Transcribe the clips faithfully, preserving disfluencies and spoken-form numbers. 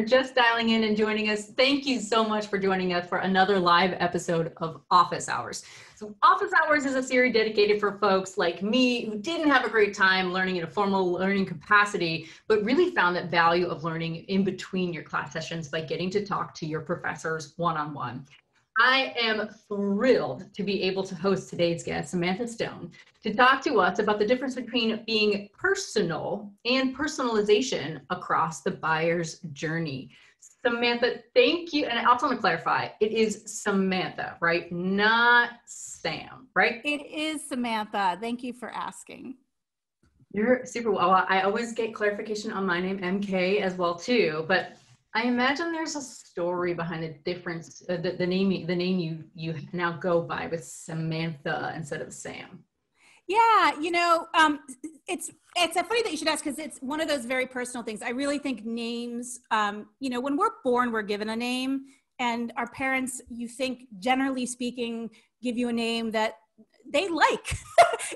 are just dialing in and joining us, thank you so much for joining us for another live episode of Office Hours. So Office Hours is a series dedicated for folks like me who didn't have a great time learning in a formal learning capacity, but really found that value of learning in between your class sessions by getting to talk to your professors one-on-one. I am thrilled to be able to host today's guest, Samantha Stone, to talk to us about the difference between being personal and personalization across the buyer's journey. Samantha, thank you. And I also want to clarify, it is Samantha, right? Not Sam, right? It is Samantha. Thank you for asking. You're super well. I always get clarification on my name, M K, as well, too. But I imagine there's a story behind the difference, uh, the, the name, the name you, you now go by with Samantha instead of Sam. Yeah, you know, um, it's it's a funny that you should ask, because it's one of those very personal things. I really think names, um, you know, when we're born, we're given a name, and our parents, you think, generally speaking, give you a name that they like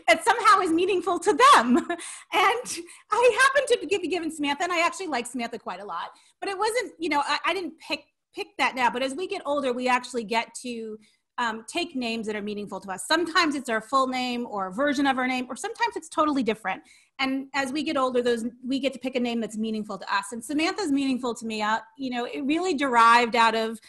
that somehow is meaningful to them. And I happened to be given Samantha, and I actually like Samantha quite a lot, but it wasn't, you know, I, I didn't pick, pick that now, but as we get older, we actually get to um, take names that are meaningful to us. Sometimes it's our full name or a version of our name, or sometimes it's totally different. And as we get older, those, we get to pick a name that's meaningful to us. And Samantha's meaningful to me. I, you know, it really derived out of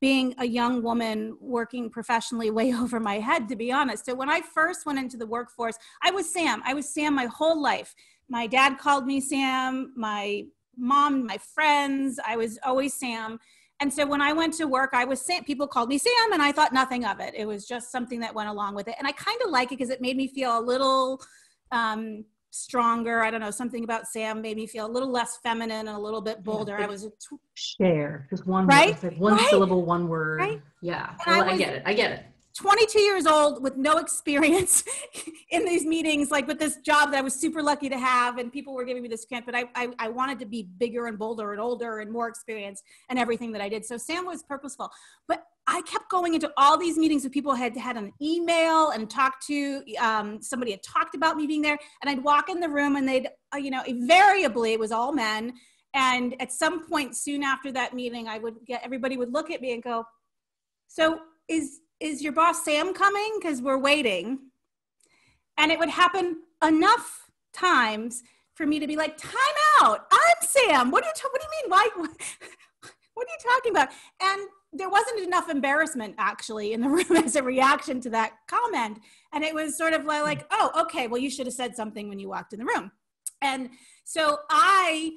being a young woman working professionally way over my head, to be honest. So when I first went into the workforce, I was Sam. I was Sam my whole life. My dad called me Sam, my mom, my friends, I was always Sam. And so when I went to work, I was Sam. People called me Sam and I thought nothing of it. It was just something that went along with it. And I kind of like it because it made me feel a little um, stronger. I don't know, something about Sam made me feel a little less feminine and a little bit bolder. I was a tw- share just one right? word, like one right? syllable, one word. Right? Yeah, well, I, I get it. I get it. twenty-two years old with no experience in these meetings, like with this job that I was super lucky to have, and people were giving me this grant, but I, I, I wanted to be bigger and bolder and older and more experienced and everything that I did. So Sam was purposeful, but I kept going into all these meetings with people had had an email and talked to, um, somebody had talked about me being there, and I'd walk in the room and they'd, uh, you know, invariably it was all men. And at some point soon after that meeting, I would get, everybody would look at me and go, so is, is your boss Sam coming? Because we're waiting. And it would happen enough times for me to be like, time out, I'm Sam. What do you, t- what do you mean? Why? What are you talking about? And there wasn't enough embarrassment actually in the room as a reaction to that comment. And it was sort of like, oh, okay, well, you should have said something when you walked in the room. And so I,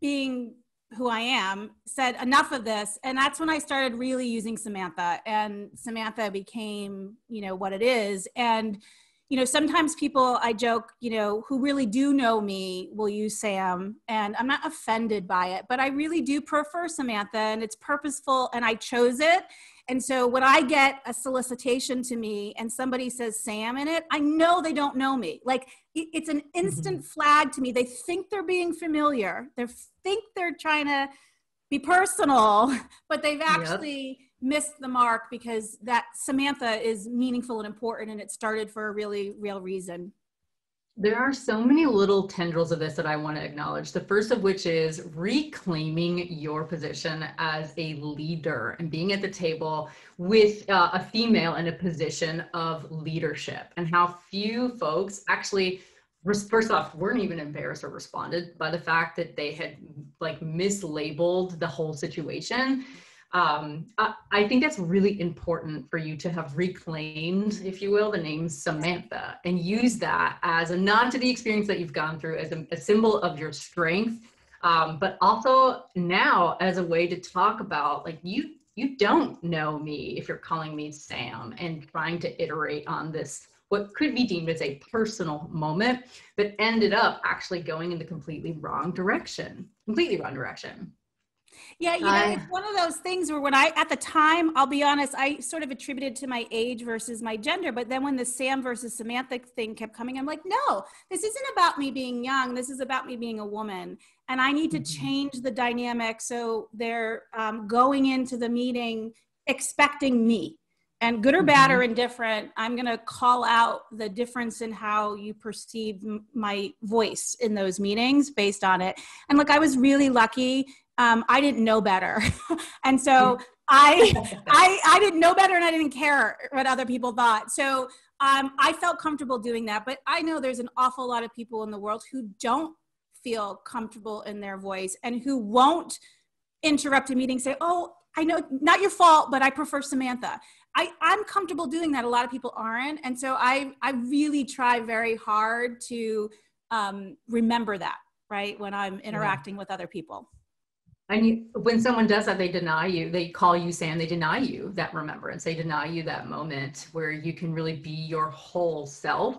being who I am, said enough of this. And that's when I started really using Samantha, and Samantha became, you know, what it is. And, you know, sometimes people, I joke, you know, who really do know me will use Sam, and I'm not offended by it, but I really do prefer Samantha, and it's purposeful and I chose it. And so when I get a solicitation to me and somebody says Sam in it, I know they don't know me. Like, it's an instant flag to me. They think they're being familiar. They think they're trying to be personal, but they've actually yep. missed the mark, because that Samantha is meaningful and important, and it started for a really real reason. There are so many little tendrils of this that I want to acknowledge. The first of which is reclaiming your position as a leader and being at the table with uh, a female in a position of leadership, and how few folks actually, first off, weren't even embarrassed or responded by the fact that they had like mislabeled the whole situation. Um, I, I think that's really important for you to have reclaimed, if you will, the name Samantha, and use that as a nod to the experience that you've gone through, as a, a symbol of your strength, um, but also now as a way to talk about, like, you you don't know me if you're calling me Sam, and trying to iterate on this, what could be deemed as a personal moment that ended up actually going in the completely wrong direction, completely wrong direction. Yeah, you know, uh, it's one of those things where when I, at the time, I'll be honest, I sort of attributed to my age versus my gender, but then when the Sam versus Samantha thing kept coming, I'm like, no, this isn't about me being young. This is about me being a woman, and I need to change the dynamic so they're um, going into the meeting expecting me, and good or bad or indifferent, I'm going to call out the difference in how you perceive my voice in those meetings based on it. And look, I was really lucky. um, I didn't know better. And so I, I, I didn't know better and I didn't care what other people thought. So um, I felt comfortable doing that, but I know there's an awful lot of people in the world who don't feel comfortable in their voice and who won't interrupt a meeting, say, oh, I know, not your fault, but I prefer Samantha. I, I'm comfortable doing that. A lot of people aren't. And so I, I really try very hard to um, remember that, right, when I'm interacting yeah. with other people. And you, when someone does that, they deny you, they call you Sam, they deny you that remembrance. They deny you that moment where you can really be your whole self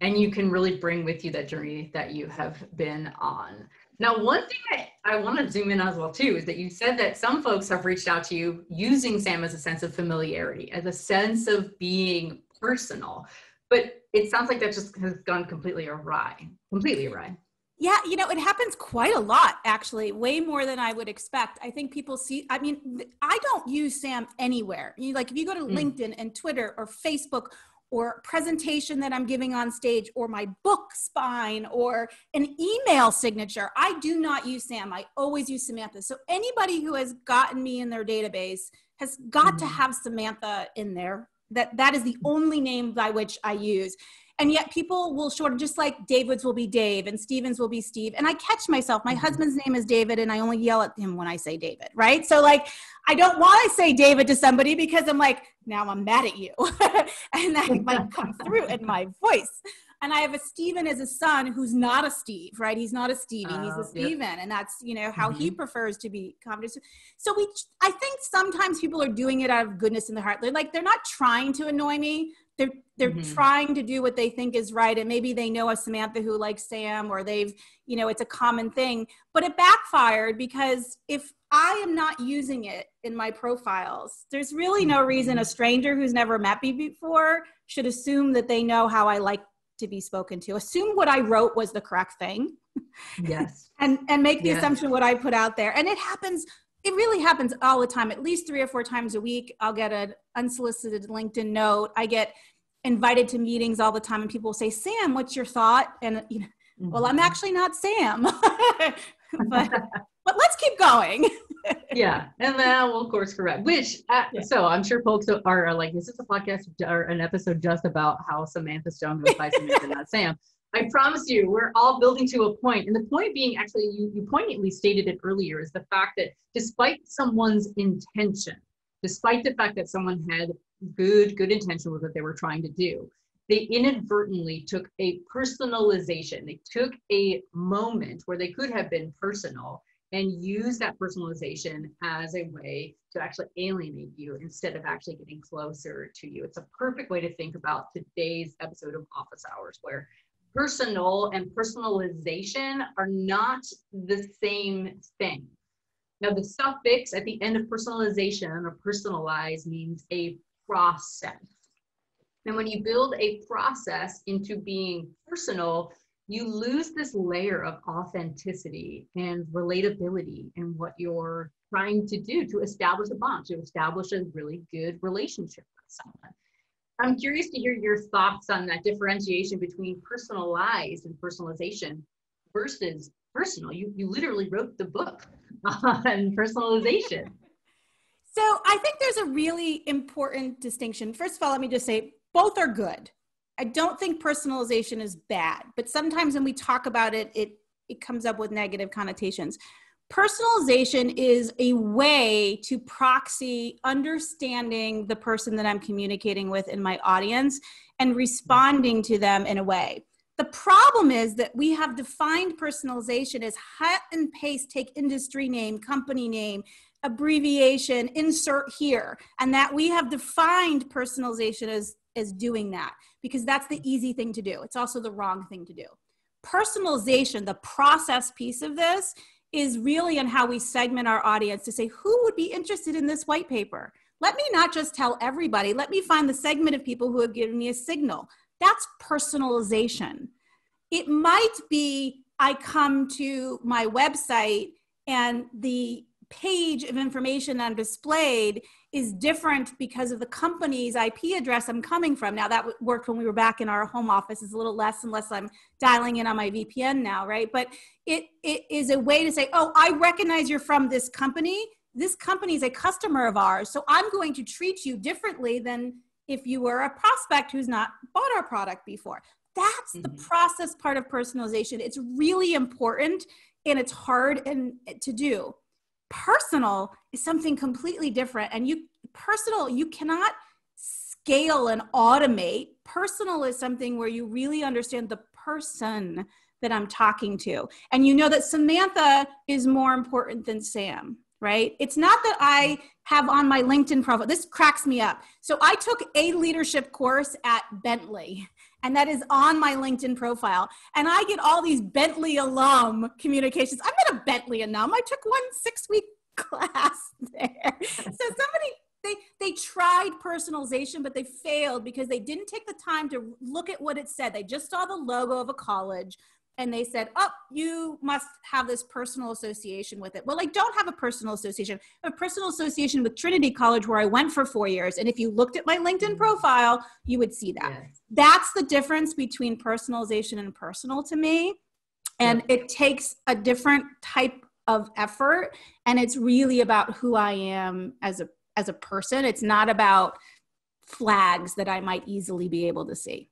and you can really bring with you that journey that you have been on. Now, one thing that I want to zoom in on as well, too, is that you said that some folks have reached out to you using Sam as a sense of familiarity, as a sense of being personal. But it sounds like that just has gone completely awry, completely awry. Yeah, you know, it happens quite a lot, actually, way more than I would expect. I think people see, I mean, I don't use Sam anywhere. You, like if you go to mm. LinkedIn and Twitter or Facebook, or presentation that I'm giving on stage, or my book spine, or an email signature. I do not use Sam. I always use Samantha. So anybody who has gotten me in their database has got mm-hmm. to have Samantha in there. That, that is the only name by which I use. And yet people will short, just like David's will be Dave and Stevens will be Steve. And I catch myself, my mm-hmm. husband's name is David and I only yell at him when I say David, right? So like, I don't want to say David to somebody because I'm like, now I'm mad at you. And that might come through in my voice. And I have a Steven as a son who's not a Steve, right? He's not a Stevie, uh, he's a Steven. Yep. And that's, you know, how mm-hmm. he prefers to be conversed. So we, I think sometimes people are doing it out of goodness in their heart. They're like, they're not trying to annoy me. They're, they're mm-hmm. trying to do what they think is right. And maybe they know a Samantha who likes Sam, or they've, you know, it's a common thing, but it backfired because if I am not using it in my profiles, there's really no reason a stranger who's never met me before should assume that they know how I like to be spoken to. Assume what I wrote was the correct thing. Yes. and and make the yes. assumption what I put out there. And it happens, it really happens all the time. At least three or four times a week, I'll get an unsolicited LinkedIn note. I get invited to meetings all the time and people say, Sam, what's your thought? And you know, mm-hmm. well, I'm actually not Sam. but but let's keep going. Yeah, and then we'll course correct, which, uh, yeah. so I'm sure folks are, are like, is this a podcast or an episode just about how Samantha Stone goes by Samantha, not Sam? I promise you, we're all building to a point. And the point being, actually, you, you poignantly stated it earlier, is the fact that despite someone's intention, despite the fact that someone had good, good intention with what they were trying to do, they inadvertently took a personalization. They took a moment where they could have been personal and use that personalization as a way to actually alienate you instead of actually getting closer to you. It's a perfect way to think about today's episode of Office Hours, where personal and personalization are not the same thing. Now, the suffix at the end of personalization or personalize means a process. And when you build a process into being personal, you lose this layer of authenticity and relatability in what you're trying to do to establish a bond, to establish a really good relationship with someone. I'm curious to hear your thoughts on that differentiation between personalized and personalization versus personal. You, you literally wrote the book on personalization. So I think there's a really important distinction. First of all, let me just say both are good. I don't think personalization is bad, but sometimes when we talk about it, it, it comes up with negative connotations. Personalization is a way to proxy understanding the person that I'm communicating with in my audience and responding to them in a way. The problem is that we have defined personalization as cut and paste, take industry name, company name, abbreviation, insert here, and that we have defined personalization as is doing that because that's the easy thing to do. It's also the wrong thing to do. Personalization, the process piece of this, is really in how we segment our audience to say, who would be interested in this white paper? Let me not just tell everybody, let me find the segment of people who have given me a signal. That's personalization. It might be, I come to my website and the page of information I'm displayed is different because of the company's I P address I'm coming from. Now that worked when we were back in our home office. It's a little less unless I'm dialing in on my V P N now, right? But it, it is a way to say, oh, I recognize you're from this company. This company is a customer of ours. So I'm going to treat you differently than if you were a prospect who's not bought our product before. That's mm-hmm. the process part of personalization. It's really important and it's hard and to do. Personal is something completely different, and you personal, you cannot scale and automate. Personal is something where you really understand the person that I'm talking to. And you know that Samantha is more important than Sam, right? It's not that I have on my LinkedIn profile, this cracks me up. So I took a leadership course at Bentley, and that is on my LinkedIn profile. And I get all these Bentley alum communications. I'm not a Bentley alum. I took one six-week class there. So somebody, they, they tried personalization, but they failed because they didn't take the time to look at what it said. They just saw the logo of a college and they said, oh, you must have this personal association with it. Well, I don't have a personal association. I have a personal association with Trinity College, where I went for four years. And if you looked at my LinkedIn profile, you would see that. Yes. That's the difference between personalization and personal to me. And it takes a different type of effort. And it's really about who I am as a, as a person. It's not about flags that I might easily be able to see.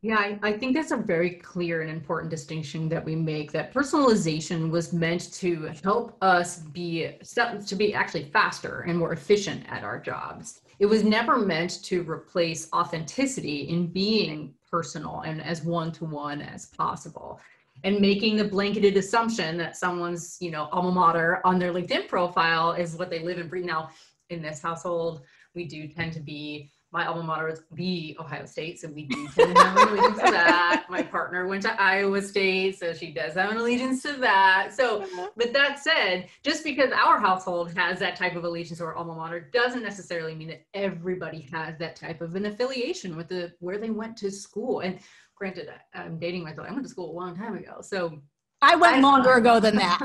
Yeah, I, I think that's a very clear and important distinction that we make, that personalization was meant to help us be, to be actually faster and more efficient at our jobs. It was never meant to replace authenticity in being personal and as one-to-one as possible. And making the blanketed assumption that someone's, you know, alma mater on their LinkedIn profile is what they live and breathe. Now, in this household, we do tend to be, my alma mater is the Ohio State, so we do tend to have an allegiance to that. My partner went to Iowa State, so she does have an allegiance to that. So, but that said, just because our household has that type of allegiance to our alma mater doesn't necessarily mean that everybody has that type of an affiliation with the where they went to school. And granted, I, I'm dating myself. I went to school a long time ago, so I went I, longer um, ago than that.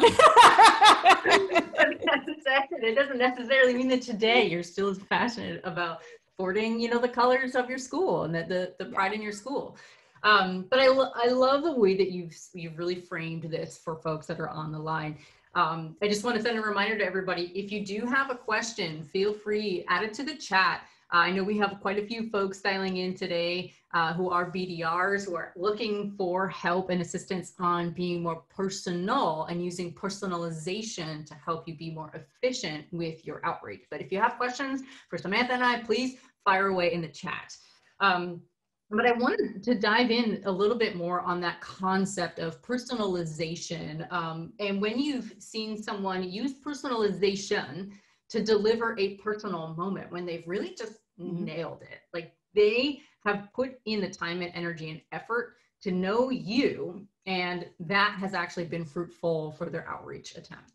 It doesn't necessarily mean that today you're still as passionate about sporting, you know, the colors of your school and the the, the pride in your school. Um, but I, lo- I love the way that you've, you've really framed this for folks that are on the line. Um, I just want to send a reminder to everybody, if you do have a question, feel free, add it to the chat. Uh, I know we have quite a few folks dialing in today uh, who are B D Rs, who are looking for help and assistance on being more personal and using personalization to help you be more efficient with your outreach. But if you have questions for Samantha and I, please fire away in the chat. Um, But I wanted to dive in a little bit more on that concept of personalization. Um, and when you've seen someone use personalization to deliver a personal moment, when they've really just mm-hmm. nailed it, like they have put in the time and energy and effort to know you, and that has actually been fruitful for their outreach attempt.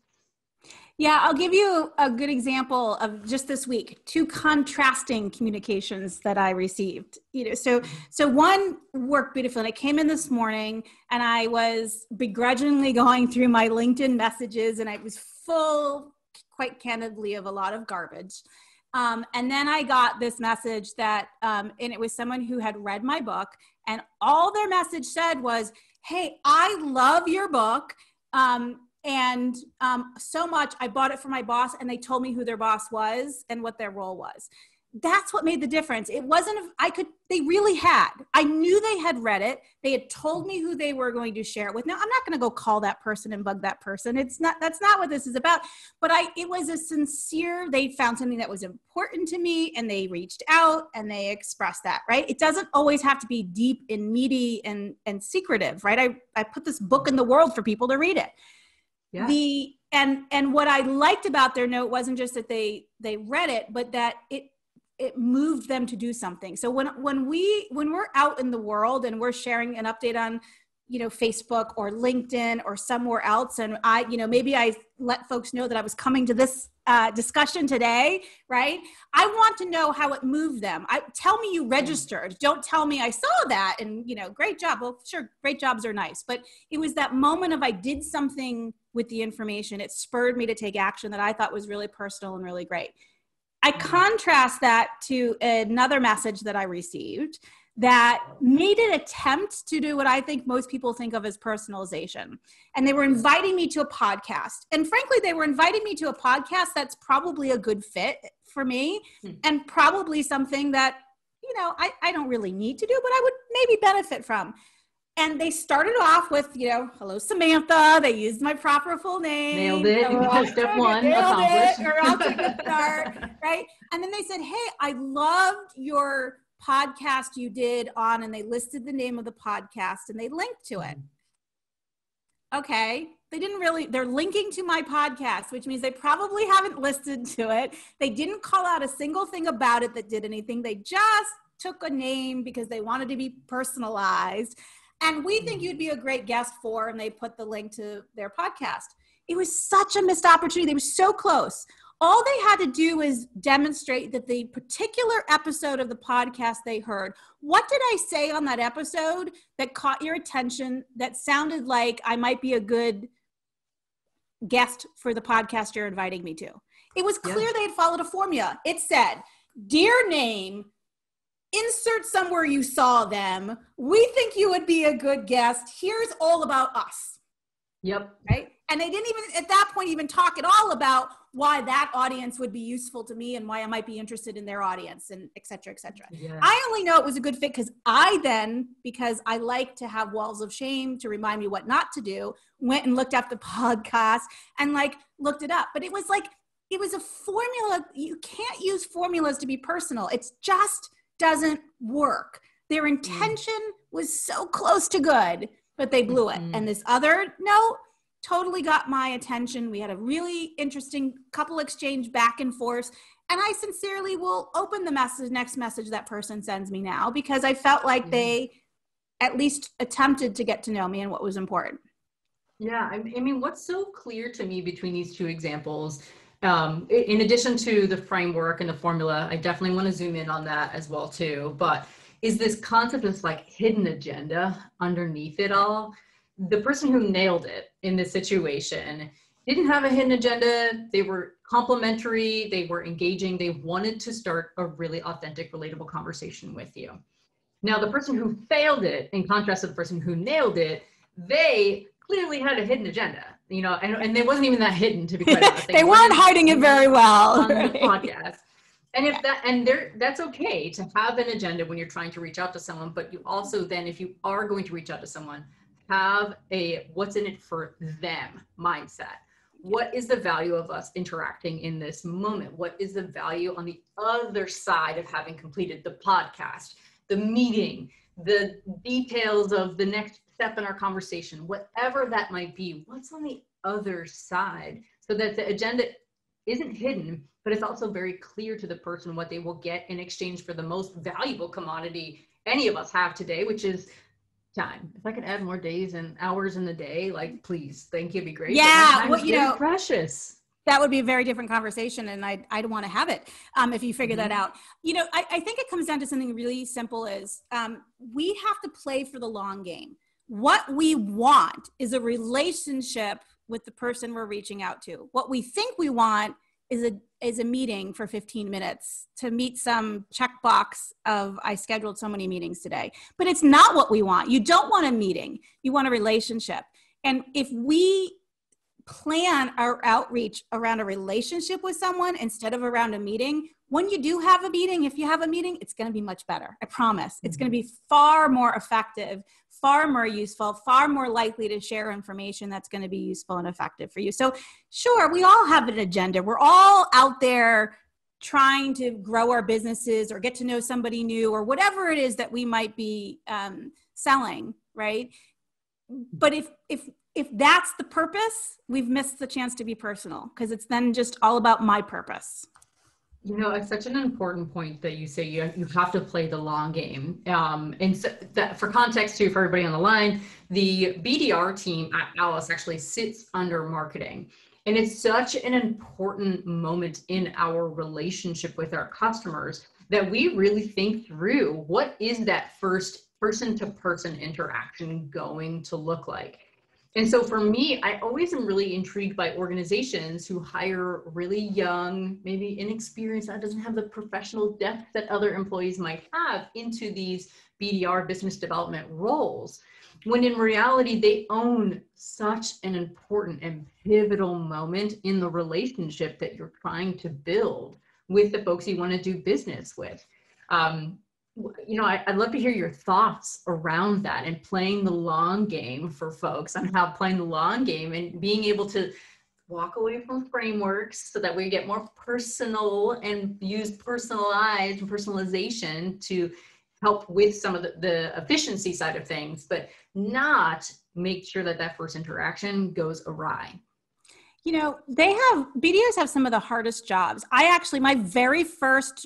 Yeah, I'll give you a good example of just this week, two contrasting communications that I received. You know, so so one worked beautifully. And I came in this morning and I was begrudgingly going through my LinkedIn messages, and I was full, quite candidly, of a lot of garbage. Um, and then I got this message that, um, and it was someone who had read my book, and all their message said was, "Hey, I love your book. Um, And um, so much, I bought it for my boss, and they told me who their boss was and what their role was." That's what made the difference. It wasn't, I could, they really had. I knew they had read it. They had told me who they were going to share it with. Now, I'm not going to go call that person and bug that person. It's not, that's not what this is about. But I, it was a sincere, they found something that was important to me, and they reached out and they expressed that, right? It doesn't always have to be deep and meaty and, and secretive, right? I, I put this book in the world for people to read it. Yeah. The and and what I liked about their note wasn't just that they they read it, but that it it moved them to do something. So when when we when we're out in the world and we're sharing an update on, you know, Facebook or LinkedIn or somewhere else, and I, you know, maybe I let folks know that I was coming to this uh, discussion today, right? I want to know how it moved them. I tell me you registered. Don't tell me I saw that and, you know, great job. Well, sure, great jobs are nice, but it was that moment of I did something with the information. It spurred me to take action that I thought was really personal and really great. I contrast that to another message that I received that made an attempt to do what I think most people think of as personalization. And they were inviting me to a podcast. And frankly, they were inviting me to a podcast that's probably a good fit for me and probably something that, you know, I, I don't really need to do, but I would maybe benefit from. And they started off with, you know, hello, Samantha. They used my proper full name. Nailed it. You know, step one. Accomplished. Or I'll take a start, right? And then they said, hey, I loved your podcast you did on, and they listed the name of the podcast and they linked to it. Okay. They didn't really, they're linking to my podcast, which means they probably haven't listened to it. They didn't call out a single thing about it that did anything. They just took a name because they wanted to be personalized. And we think you'd be a great guest for, and they put the link to their podcast. It was such a missed opportunity. They were so close. All they had to do is demonstrate that the particular episode of the podcast they heard, what did I say on that episode that caught your attention, that sounded like I might be a good guest for the podcast you're inviting me to? It was clear yeah. they had followed a formula. It said, dear name, insert somewhere you saw them. We think you would be a good guest. Here's all about us. Yep. Right? And they didn't even, at that point, even talk at all about why that audience would be useful to me and why I might be interested in their audience and et cetera, et cetera. Yeah. I only know it was a good fit because I then, because I like to have walls of shame to remind me what not to do, went and looked up the podcast and like looked it up. But it was like, it was a formula. You can't use formulas to be personal. It just doesn't work. Their intention was so close to good, but they blew it. Mm-hmm. And this other note totally got my attention. We had a really interesting couple exchange back and forth. And I sincerely will open the message, next message that person sends me now, because I felt like mm-hmm. they at least attempted to get to know me and what was important. Yeah. I, I mean, what's so clear to me between these two examples, um, in addition to the framework and the formula, I definitely want to zoom in on that as well too, but is this concept of like hidden agenda underneath it all. The person who nailed it in this situation didn't have a hidden agenda. They were complimentary. They were engaging. They wanted to start a really authentic, relatable conversation with you. Now, the person who failed it, in contrast to the person who nailed it, they clearly had a hidden agenda, you know, and, and it wasn't even that hidden, to be quite honest. They, they weren't hiding it very well on right? the podcast. And if that, and there, that's okay to have an agenda when you're trying to reach out to someone, but you also then, if you are going to reach out to someone, have a what's in it for them mindset. What is the value of us interacting in this moment? What is the value on the other side of having completed the podcast, the meeting, the details of the next step in our conversation, whatever that might be, what's on the other side? So that the agenda isn't hidden, but it's also very clear to the person what they will get in exchange for the most valuable commodity any of us have today, which is time. If I could add more days and hours in the day, like, please, thank you, it'd be great. Yeah, well, you know, precious. That would be a very different conversation, and I'd, I'd want to have it um, if you figure mm-hmm. that out. You know, I, I think it comes down to something really simple is um, we have to play for the long game. What we want is a relationship with the person we're reaching out to. What we think we want is a is a meeting for fifteen minutes to meet some checkbox of I scheduled so many meetings today. But it's not what we want. You don't want a meeting. You want a relationship. And if we plan our outreach around a relationship with someone instead of around a meeting, when you do have a meeting, if you have a meeting, it's going to be much better. I promise. Mm-hmm. It's going to be far more effective, far more useful, far more likely to share information that's going to be useful and effective for you. So sure, we all have an agenda. We're all out there trying to grow our businesses or get to know somebody new or whatever it is that we might be um, selling, right? But if, if, if that's the purpose, we've missed the chance to be personal because it's then just all about my purpose. You know, it's such an important point that you say you, you have to play the long game. Um, and so that for context too, for everybody on the line, the B D R team at Alice actually sits under marketing. And it's such an important moment in our relationship with our customers that we really think through what is that first person-to-person interaction going to look like. And so for me, I always am really intrigued by organizations who hire really young, maybe inexperienced, that doesn't have the professional depth that other employees might have into these B D R business development roles, when in reality, they own such an important and pivotal moment in the relationship that you're trying to build with the folks you want to do business with. Um, you know, I, I'd love to hear your thoughts around that and playing the long game for folks on how playing the long game and being able to walk away from frameworks so that we get more personal and use personalized and personalization to help with some of the, the efficiency side of things, but not make sure that that first interaction goes awry. You know, they have, B D Os have some of the hardest jobs. I actually, my very first,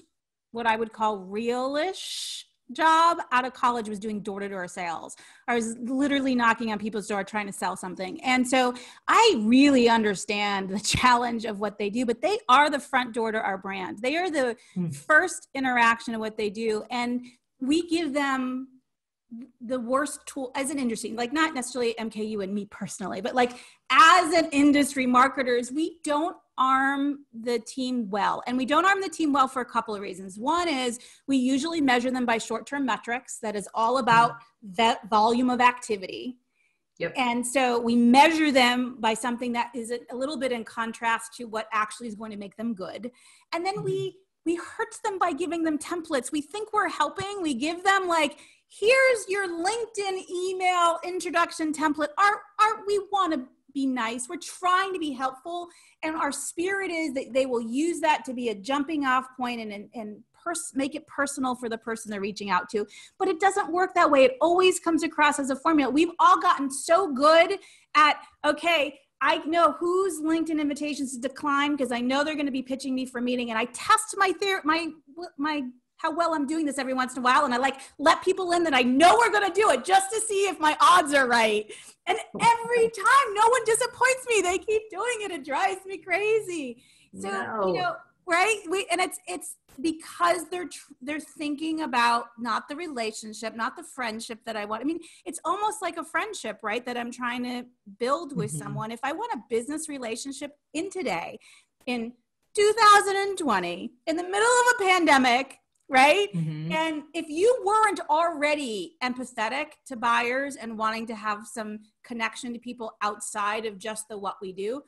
what I would call real-ish job out of college was doing door-to-door sales. I was literally knocking on people's door trying to sell something. And so I really understand the challenge of what they do, but they are the front door to our brand. They are the mm. first interaction of what they do. And we give them the worst tool as an industry, like not necessarily M K U and me personally, but like as an industry marketers, we don't arm the team well. And we don't arm the team well for a couple of reasons. One is we usually measure them by short-term metrics that is all about that volume of activity. Yep. And so we measure them by something that is a little bit in contrast to what actually is going to make them good. And then mm-hmm. we we hurt them by giving them templates. We think we're helping. We give them like, here's your LinkedIn email introduction template. Aren't, aren't we want to be nice? We're trying to be helpful. And our spirit is that they will use that to be a jumping off point and, and, and pers- make it personal for the person they're reaching out to. But it doesn't work that way. It always comes across as a formula. We've all gotten so good at, okay, I know whose LinkedIn invitations to decline because I know they're going to be pitching me for a meeting. And I test my theory, my, my, how well I'm doing this every once in a while. And I like let people in that I know are going to do it just to see if my odds are right. And every time no one disappoints me, they keep doing it. It drives me crazy. So, no. you know, right. We, and it's, it's because they're, tr- they're thinking about not the relationship, not the friendship that I want. I mean, it's almost like a friendship, right? That I'm trying to build with mm-hmm. someone. If I want a business relationship in today, in two thousand twenty, in the middle of a pandemic, right? Mm-hmm. And if you weren't already empathetic to buyers and wanting to have some connection to people outside of just the what we do,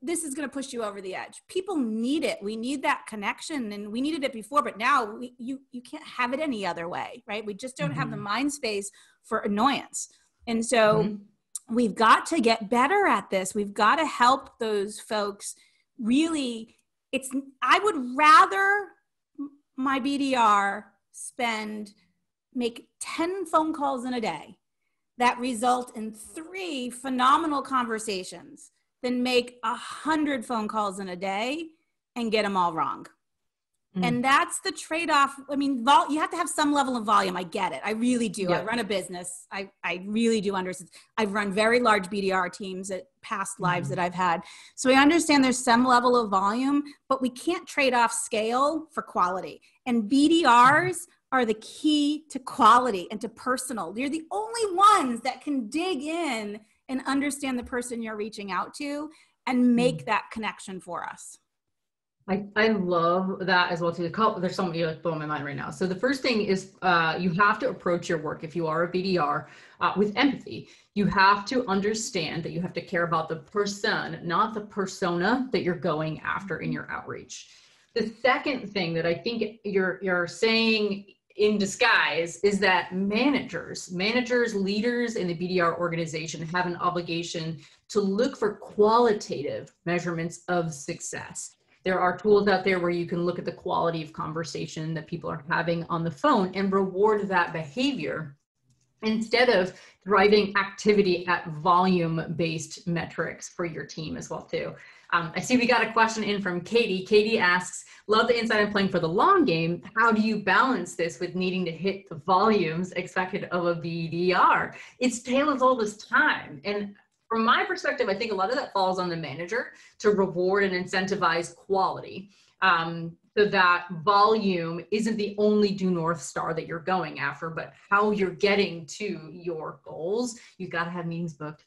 this is going to push you over the edge. People need it. We need that connection, and we needed it before, but now we, you, you can't have it any other way, right? We just don't mm-hmm. have the mind space for annoyance. And so mm-hmm. we've got to get better at this. We've got to help those folks really. It's, I would rather my B D R spend, make ten phone calls in a day that result in three phenomenal conversations than make a hundred phone calls in a day and get them all wrong. Mm. And that's the trade-off. I mean, vol- you have to have some level of volume. I get it. I really do. Yeah. I run a business. I, I really do understand. I've run very large B D R teams at past mm. lives that I've had. So I understand there's some level of volume, but we can't trade off scale for quality. And B D Rs mm. are the key to quality and to personal. They're the only ones that can dig in and understand the person you're reaching out to and make mm. that connection for us. I, I love that as well too. There's so many like blowing my mind right now. So the first thing is uh, you have to approach your work if you are a B D R uh, with empathy. You have to understand that you have to care about the person, not the persona that you're going after in your outreach. The second thing that I think you're you're saying in disguise is that managers, managers, leaders in the B D R organization have an obligation to look for qualitative measurements of success. There are tools out there where you can look at the quality of conversation that people are having on the phone and reward that behavior instead of driving activity at volume-based metrics for your team as well too. Um, I see we got a question in from Katie. Katie asks, love the insight on playing for the long game. How do you balance this with needing to hit the volumes expected of a B D R? It's tale as old as time. And from my perspective, I think a lot of that falls on the manager to reward and incentivize quality um, so that volume isn't the only due North Star that you're going after, but how you're getting to your goals. You've got to have meetings booked.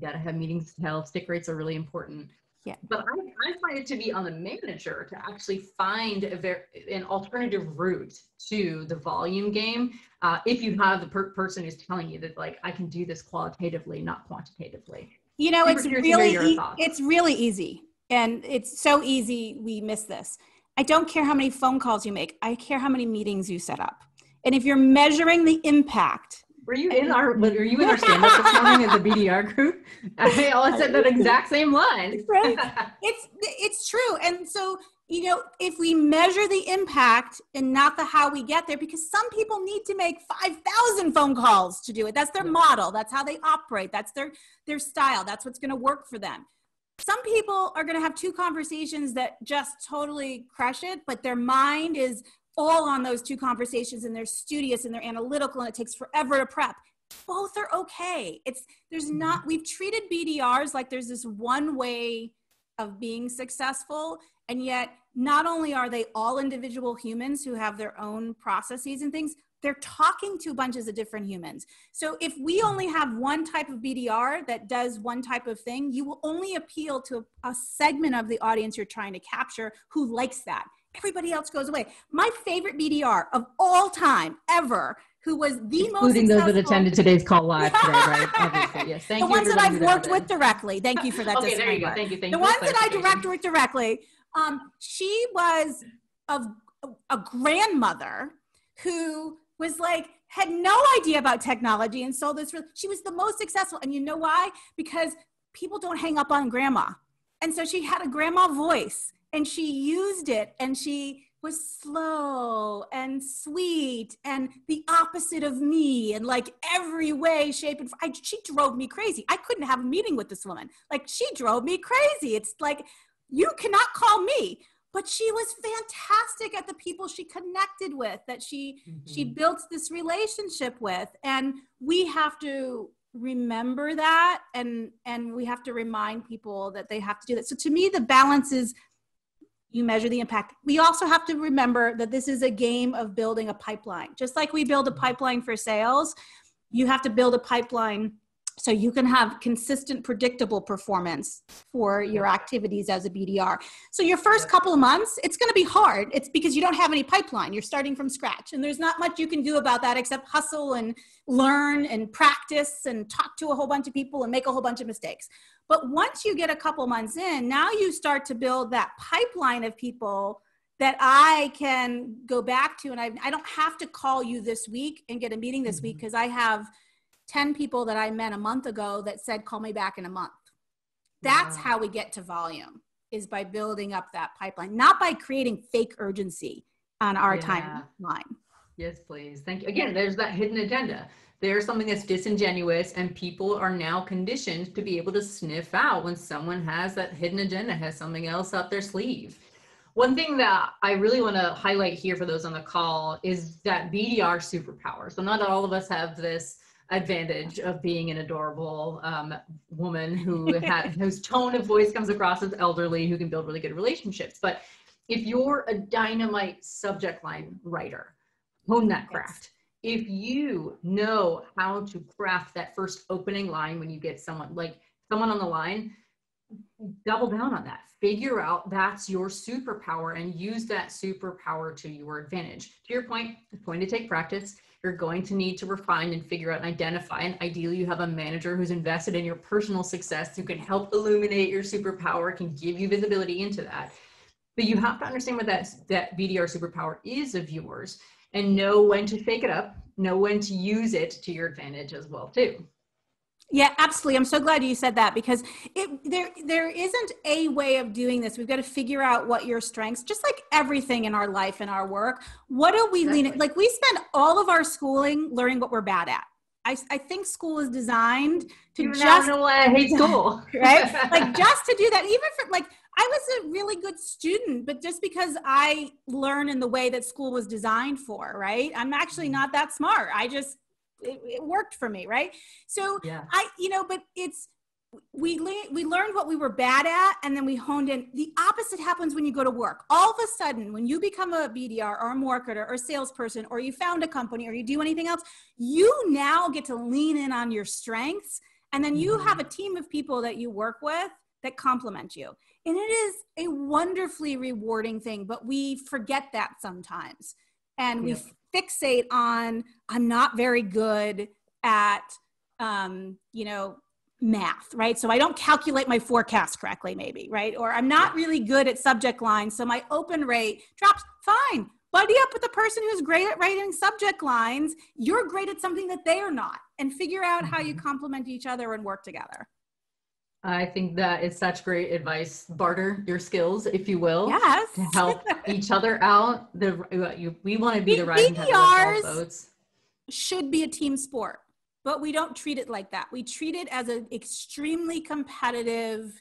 got to have meetings to tell. Stick rates are really important. Yeah. But I, I find it to be on the manager to actually find a ver an alternative route to the volume game. Uh, if you have the per person who's telling you that, like, I can do this qualitatively, not quantitatively. You know, it's really, e it's really easy. And it's so easy we miss this. I don't care how many phone calls you make. I care how many meetings you set up. And if you're measuring the impact. Were you in our, were you in our stand-up this morning at the B D R group? I all said that exact same line. Right. It's, it's true. And so, you know, if we measure the impact and not the how we get there, because some people need to make five thousand phone calls to do it. That's their model. That's how they operate. That's their, their style. That's what's going to work for them. Some people are going to have two conversations that just totally crush it, but their mind is all on those two conversations, and they're studious and they're analytical, and it takes forever to prep. Both are okay. It's, there's not, we've treated B D Rs like there's this one way of being successful. And yet not only are they all individual humans who have their own processes and things, they're talking to bunches of different humans. So if we only have one type of B D R that does one type of thing, you will only appeal to a segment of the audience you're trying to capture who likes that. Everybody else goes away. My favorite B D R of all time ever, who was the most including those that attended today's call live today, right? Obviously, yes. Thank you. The ones that I've worked with directly. Thank you for that. Okay, there you go. Thank you. Thank you. The ones that I direct with directly. Um, she was a, a grandmother who was like, had no idea about technology and sold this. She was the most successful. And you know why? Because people don't hang up on grandma. And so she had a grandma voice. And she used it, and she was slow and sweet and the opposite of me, and like every way, shape, and I, she drove me crazy. I couldn't have a meeting with this woman. Like, she drove me crazy. It's like, you cannot call me. But she was fantastic at the people she connected with, that she, mm-hmm. she built this relationship with. And we have to remember that, and, and we have to remind people that they have to do that. So to me, the balance is, you measure the impact. We also have to remember that this is a game of building a pipeline. Just like we build a pipeline for sales, you have to build a pipeline so you can have consistent, predictable performance for your activities as a B D R. So your first couple of months, it's going to be hard. It's because you don't have any pipeline. You're starting from scratch, and there's not much you can do about that except hustle and learn and practice and talk to a whole bunch of people and make a whole bunch of mistakes. But once you get a couple months in, now you start to build that pipeline of people that I can go back to. And I, I don't have to call you this week and get a meeting this mm-hmm. week, because I have ten people that I met a month ago that said, call me back in a month. That's wow. how we get to volume, is by building up that pipeline, not by creating fake urgency on our yeah. timeline. Yes, please. Thank you. Again, there's that hidden agenda. There's something that's disingenuous, and people are now conditioned to be able to sniff out when someone has that hidden agenda, has something else up their sleeve. One thing that I really want to highlight here for those on the call is that B D R superpower. So not all of us have this advantage of being an adorable um, woman who has, whose tone of voice comes across as elderly, who can build really good relationships. But if you're a dynamite subject line writer, hone that craft. Yes. If you know how to craft that first opening line when you get someone, like someone on the line, double down on that. Figure out that's your superpower and use that superpower to your advantage. To your point, it's going to take practice. You're going to need to refine and figure out and identify. And ideally, you have a manager who's invested in your personal success who can help illuminate your superpower, can give you visibility into that. But you have to understand what that, that B D R superpower is of yours, and know when to shake it up, know when to use it to your advantage as well too. Yeah, absolutely. I'm so glad you said that, because it, there, there isn't a way of doing this. We've got to figure out what your strengths, just like everything in our life and our work. What do we exactly. lean, like we spend all of our schooling learning what we're bad at. I, I think school is designed to you just, know why I hate school, right? Like just to do that, even for like, I was a really good student, but just because I learn in the way that school was designed for, right? I'm actually not that smart. I just, it, it worked for me, right? So yeah. I, you know, but it's, we, le- we learned what we were bad at, and then we honed in. The opposite happens when you go to work. All of a sudden, when you become a B D R or a marketer or a salesperson, or you found a company, or you do anything else, you now get to lean in on your strengths And then you have a team of people that you work with that complement you. And it is a wonderfully rewarding thing, but we forget that sometimes. And we yeah. fixate on, I'm not very good at, um, you know, math, right? So I don't calculate my forecast correctly, maybe, right? Or I'm not really good at subject lines, so my open rate drops. Fine, buddy up with the person who's great at writing subject lines. You're great at something that they are not, and figure out how you complement each other and work together. I think that is such great advice. Barter your skills, if you will, yes. to help each other out. The you, we want to be B- the riding B D Rs boats. Should be a team sport. But we don't treat it like that. We treat it as an extremely competitive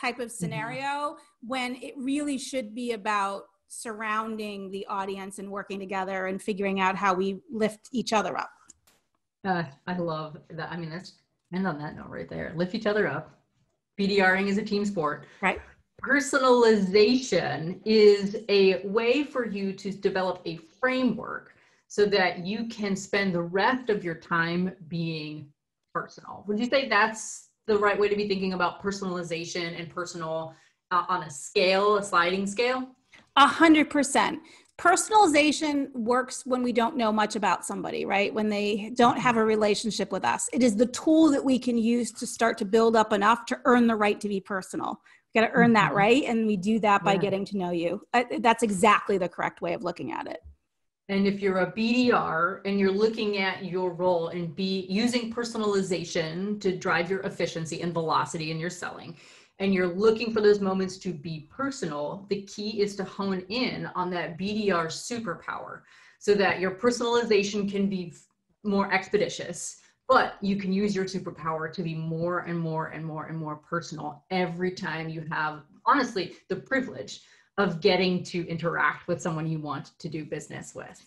type of scenario mm-hmm. when it really should be about surrounding the audience and working together and figuring out how we lift each other up. Uh, I love that. I mean, that's end on that note right there. Lift each other up. B D R-ing is a team sport. Right. Personalization is a way for you to develop a framework so that you can spend the rest of your time being personal. Would you say that's the right way to be thinking about personalization and personal uh, on a scale, a sliding scale? A hundred percent. Personalization works when we don't know much about somebody, right? When they don't have a relationship with us. It is the tool that we can use to start to build up enough to earn the right to be personal. We've got to earn that right, and we do that by yeah. getting to know you. That's exactly the correct way of looking at it. And if you're a B D R and you're looking at your role and be using personalization to drive your efficiency and velocity in your selling, and you're looking for those moments to be personal, the key is to hone in on that B D R superpower so that your personalization can be more expeditious, but you can use your superpower to be more and more and more and more personal every time you have, honestly, the privilege of getting to interact with someone you want to do business with.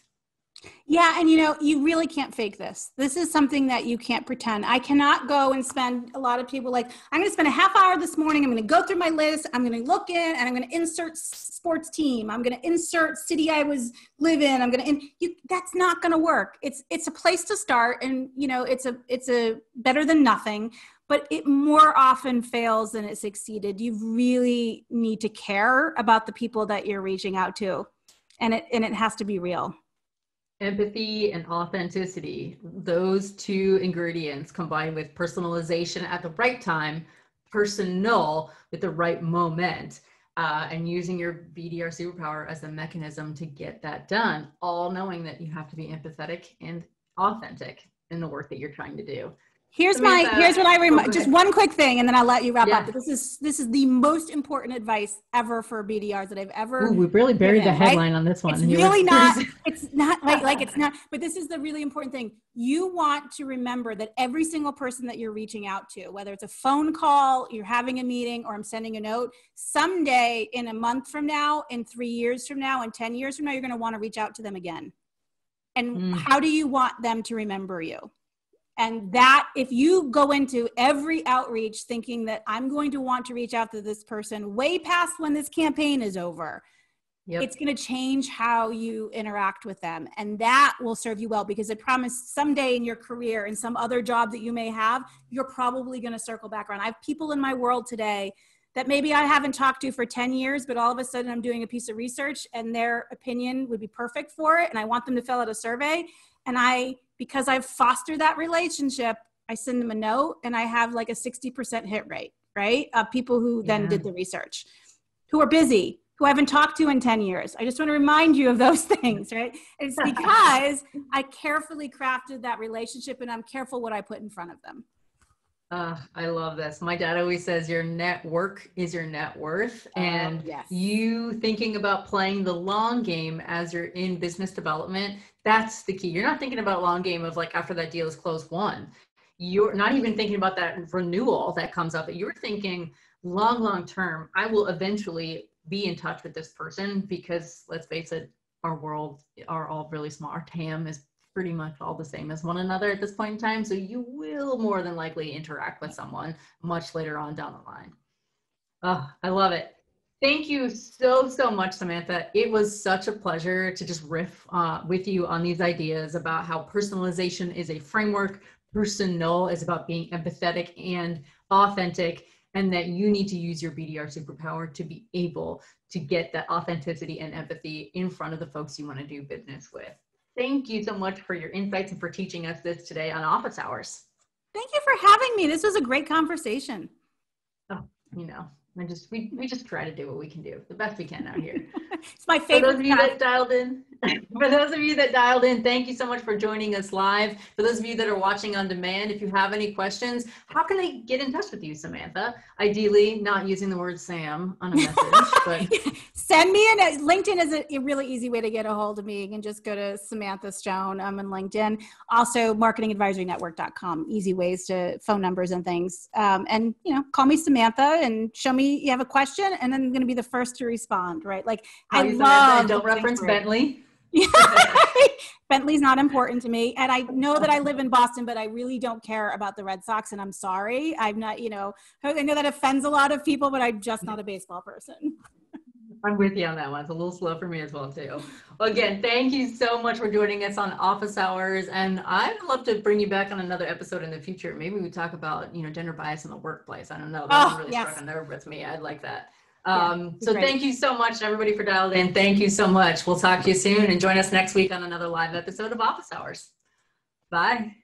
Yeah. And you know, you really can't fake this. This is something that you can't pretend. I cannot go and spend a lot of people like, I'm going to spend a half hour this morning. I'm going to go through my list. I'm going to look in and I'm going to insert sports team. I'm going to insert city I was live in. I'm going to, and you, that's not going to work. It's, it's a place to start. And you know, it's a, it's a better than nothing, but it more often fails than it succeeded. You really need to care about the people that you're reaching out to, and it, and it has to be real. Empathy and authenticity, those two ingredients combined with personalization at the right time, personal with the right moment, uh, and using your B D R superpower as a mechanism to get that done, all knowing that you have to be empathetic and authentic in the work that you're trying to do. Here's Samantha. my, here's what I remember, oh, just one quick thing, and then I'll let you wrap yeah. up. This is, this is the most important advice ever for B D Rs that I've ever. Ooh, we really buried given, the headline right? on this one. It's you really not, it's not like, like it's not, but this is the really important thing. You want to remember that every single person that you're reaching out to, whether it's a phone call, you're having a meeting, or I'm sending a note, someday in a month from now, in three years from now, in ten years from now, you're going to want to reach out to them again. And mm. how do you want them to remember you? And that if you go into every outreach thinking that I'm going to want to reach out to this person way past when this campaign is over, yep. it's going to change how you interact with them. And that will serve you well, because I promise someday in your career and some other job that you may have, you're probably going to circle back around. I have people in my world today that maybe I haven't talked to for ten years, but all of a sudden I'm doing a piece of research and their opinion would be perfect for it. And I want them to fill out a survey. And I, because I've fostered that relationship, I send them a note and I have like a sixty percent hit rate, right? Of people who then yeah. did the research, who are busy, who I haven't talked to in ten years. I just want to remind you of those things, right? It's because I carefully crafted that relationship and I'm careful what I put in front of them. Uh, I love this. My dad always says your network is your net worth. And um, yes. you thinking about playing the long game as you're in business development, that's the key. You're not thinking about long game of like after that deal is closed one. You're not even thinking about that renewal that comes up. You're thinking long, long term, I will eventually be in touch with this person because let's face it, our world are all really small. Our T A M is pretty much all the same as one another at this point in time. So you will more than likely interact with someone much later on down the line. Oh, I love it. Thank you so, so much, Samantha. It was such a pleasure to just riff uh, with you on these ideas about how personalization is a framework. person know is about being empathetic and authentic, and that you need to use your B D R superpower to be able to get that authenticity and empathy in front of the folks you want to do business with. Thank you so much for your insights and for teaching us this today on Office Hours. Thank you for having me. This was a great conversation. Oh, you know, I just, we, we just try to do what we can do, the best we can out here. It's my favorite. For those of you that dialed in, for those of you that dialed in, thank you so much for joining us live. For those of you that are watching on demand, if you have any questions, how can I get in touch with you, Samantha? Ideally, not using the word Sam on a message, but. Send me an, LinkedIn is a really easy way to get a hold of me. You can just go to Samantha Stone um, on LinkedIn. Also, marketing advisory network dot com, easy ways to phone numbers and things. Um, and, you know, call me Samantha and show me you have a question, and I'm going to be the first to respond, right? Like, call I love. Don't reference Bentley. Yeah. Bentley's not important to me. And I know that I live in Boston, but I really don't care about the Red Sox. And I'm sorry. I'm not, you know, I know that offends a lot of people, but I'm just not a baseball person. I'm with you on that one. It's a little slow for me as well, too. Well, again, thank you so much for joining us on Office Hours. And I'd love to bring you back on another episode in the future. Maybe we talk about, you know, gender bias in the workplace. I don't know. That oh, really yes. struck a nerve with me. I'd like that. Um, yeah, so great. Thank you so much, everybody, for dialing in. Thank you so much. We'll talk to you soon. And join us next week on another live episode of Office Hours. Bye.